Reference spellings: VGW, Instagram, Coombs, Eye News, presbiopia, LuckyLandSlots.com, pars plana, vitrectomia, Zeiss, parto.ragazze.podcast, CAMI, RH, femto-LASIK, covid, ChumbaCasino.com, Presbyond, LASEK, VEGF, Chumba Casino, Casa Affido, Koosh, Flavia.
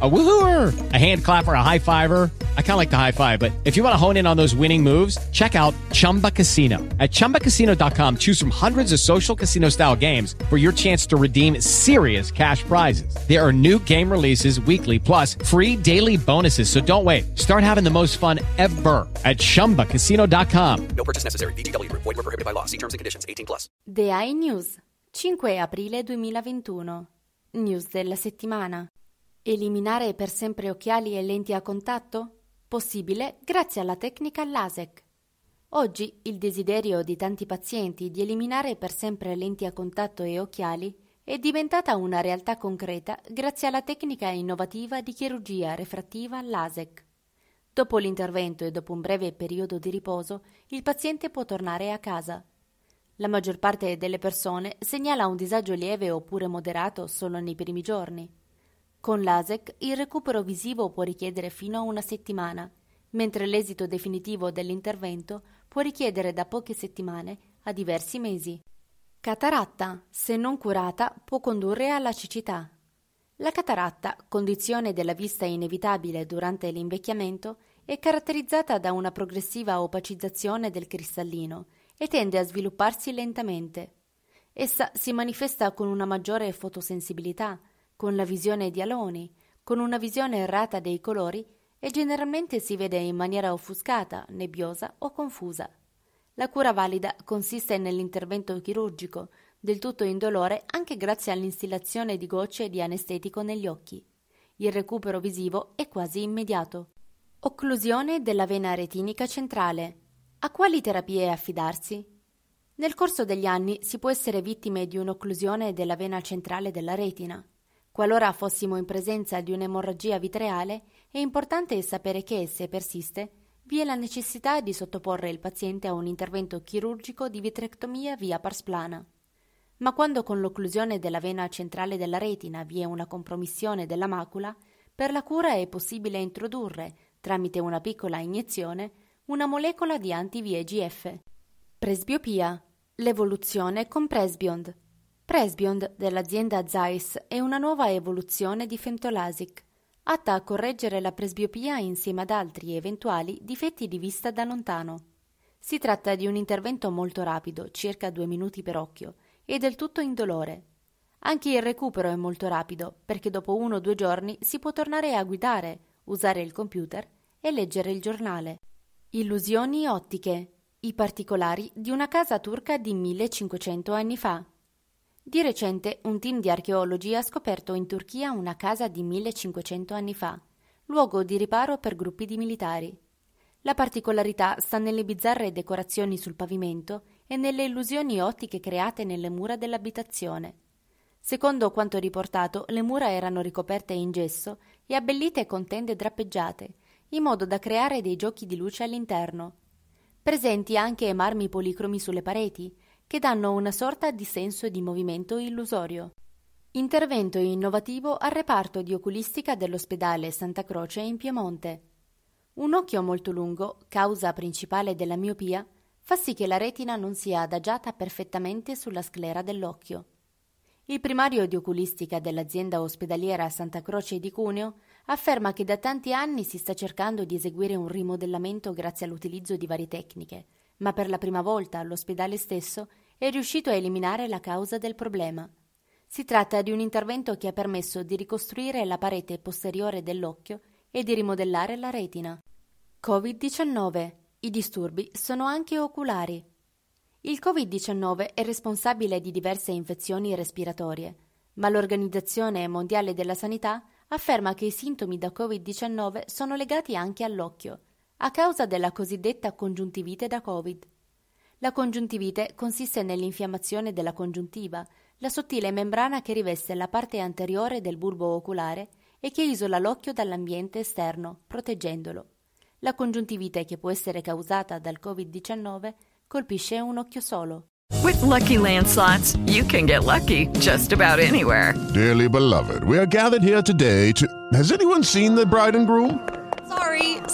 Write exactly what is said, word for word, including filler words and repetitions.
A woohooer, a hand clapper, a high fiver. I kind of like the high five, but if you want to hone in on those winning moves, check out Chumba Casino. At chumba casino dot com, choose from hundreds of social casino style games for your chance to redeem serious cash prizes. There are new game releases weekly, plus free daily bonuses. So don't wait. Start having the most fun ever at chumba casino dot com. No purchase necessary. V G W. Void where prohibited by law. See terms and conditions. eighteen plus. The Eye News. cinque aprile duemilaventuno. News della settimana. Eliminare per sempre occhiali e lenti a contatto? Possibile grazie alla tecnica LASEK. Oggi il desiderio di tanti pazienti di eliminare per sempre lenti a contatto e occhiali è diventata una realtà concreta grazie alla tecnica innovativa di chirurgia refrattiva LASEK. Dopo l'intervento e dopo un breve periodo di riposo, il paziente può tornare a casa. La maggior parte delle persone segnala un disagio lieve oppure moderato solo nei primi giorni. Con LASEK il recupero visivo può richiedere fino a una settimana, mentre l'esito definitivo dell'intervento può richiedere da poche settimane a diversi mesi. Cataratta, se non curata, può condurre alla cecità. La cataratta, condizione della vista inevitabile durante l'invecchiamento, è caratterizzata da una progressiva opacizzazione del cristallino e tende a svilupparsi lentamente. Essa si manifesta con una maggiore fotosensibilità, con la visione di aloni, con una visione errata dei colori e generalmente si vede in maniera offuscata, nebbiosa o confusa. La cura valida consiste nell'intervento chirurgico, del tutto indolore anche grazie all'instillazione di gocce di anestetico negli occhi. Il recupero visivo è quasi immediato. Occlusione della vena retinica centrale. A quali terapie affidarsi? Nel corso degli anni si può essere vittime di un'occlusione della vena centrale della retina. Qualora fossimo in presenza di un'emorragia vitreale, è importante sapere che, se persiste, vi è la necessità di sottoporre il paziente a un intervento chirurgico di vitrectomia via pars plana. Ma quando con l'occlusione della vena centrale della retina vi è una compromissione della macula, per la cura è possibile introdurre, tramite una piccola iniezione, una molecola di anti-V E G F. Presbiopia. L'evoluzione con Presbyond. Presbyond dell'azienda Zeiss è una nuova evoluzione di femto-LASIK, atta a correggere la presbiopia insieme ad altri eventuali difetti di vista da lontano. Si tratta di un intervento molto rapido, circa due minuti per occhio, e del tutto indolore. Anche il recupero è molto rapido, perché dopo uno o due giorni si può tornare a guidare, usare il computer e leggere il giornale. Illusioni ottiche. I particolari di una casa turca di millecinquecento anni fa. Di recente un team di archeologi ha scoperto in Turchia una casa di millecinquecento anni fa, luogo di riparo per gruppi di militari. La particolarità sta nelle bizzarre decorazioni sul pavimento e nelle illusioni ottiche create nelle mura dell'abitazione. Secondo quanto riportato, le mura erano ricoperte in gesso e abbellite con tende drappeggiate, in modo da creare dei giochi di luce all'interno. Presenti anche marmi policromi sulle pareti, che danno una sorta di senso di movimento illusorio. Intervento innovativo al reparto di oculistica dell'ospedale Santa Croce in Piemonte. Un occhio molto lungo, causa principale della miopia, fa sì che la retina non sia adagiata perfettamente sulla sclera dell'occhio. Il primario di oculistica dell'azienda ospedaliera Santa Croce di Cuneo afferma che da tanti anni si sta cercando di eseguire un rimodellamento grazie all'utilizzo di varie tecniche, ma per la prima volta l'ospedale stesso è riuscito a eliminare la causa del problema. Si tratta di un intervento che ha permesso di ricostruire la parete posteriore dell'occhio e di rimodellare la retina. covid diciannove. I disturbi sono anche oculari. Il covid diciannove è responsabile di diverse infezioni respiratorie, ma l'Organizzazione Mondiale della Sanità afferma che i sintomi da covid diciannove sono legati anche all'occhio, a causa della cosiddetta congiuntivite da Covid. La congiuntivite consiste nell'infiammazione della congiuntiva, la sottile membrana che riveste la parte anteriore del bulbo oculare e che isola l'occhio dall'ambiente esterno, proteggendolo. La congiuntivite che può essere causata dal covid diciannove colpisce un occhio solo. With Lucky Land Slots, you can get lucky just about anywhere. Dearly beloved, we are gathered here today to... Has anyone seen the bride and groom? Sorry,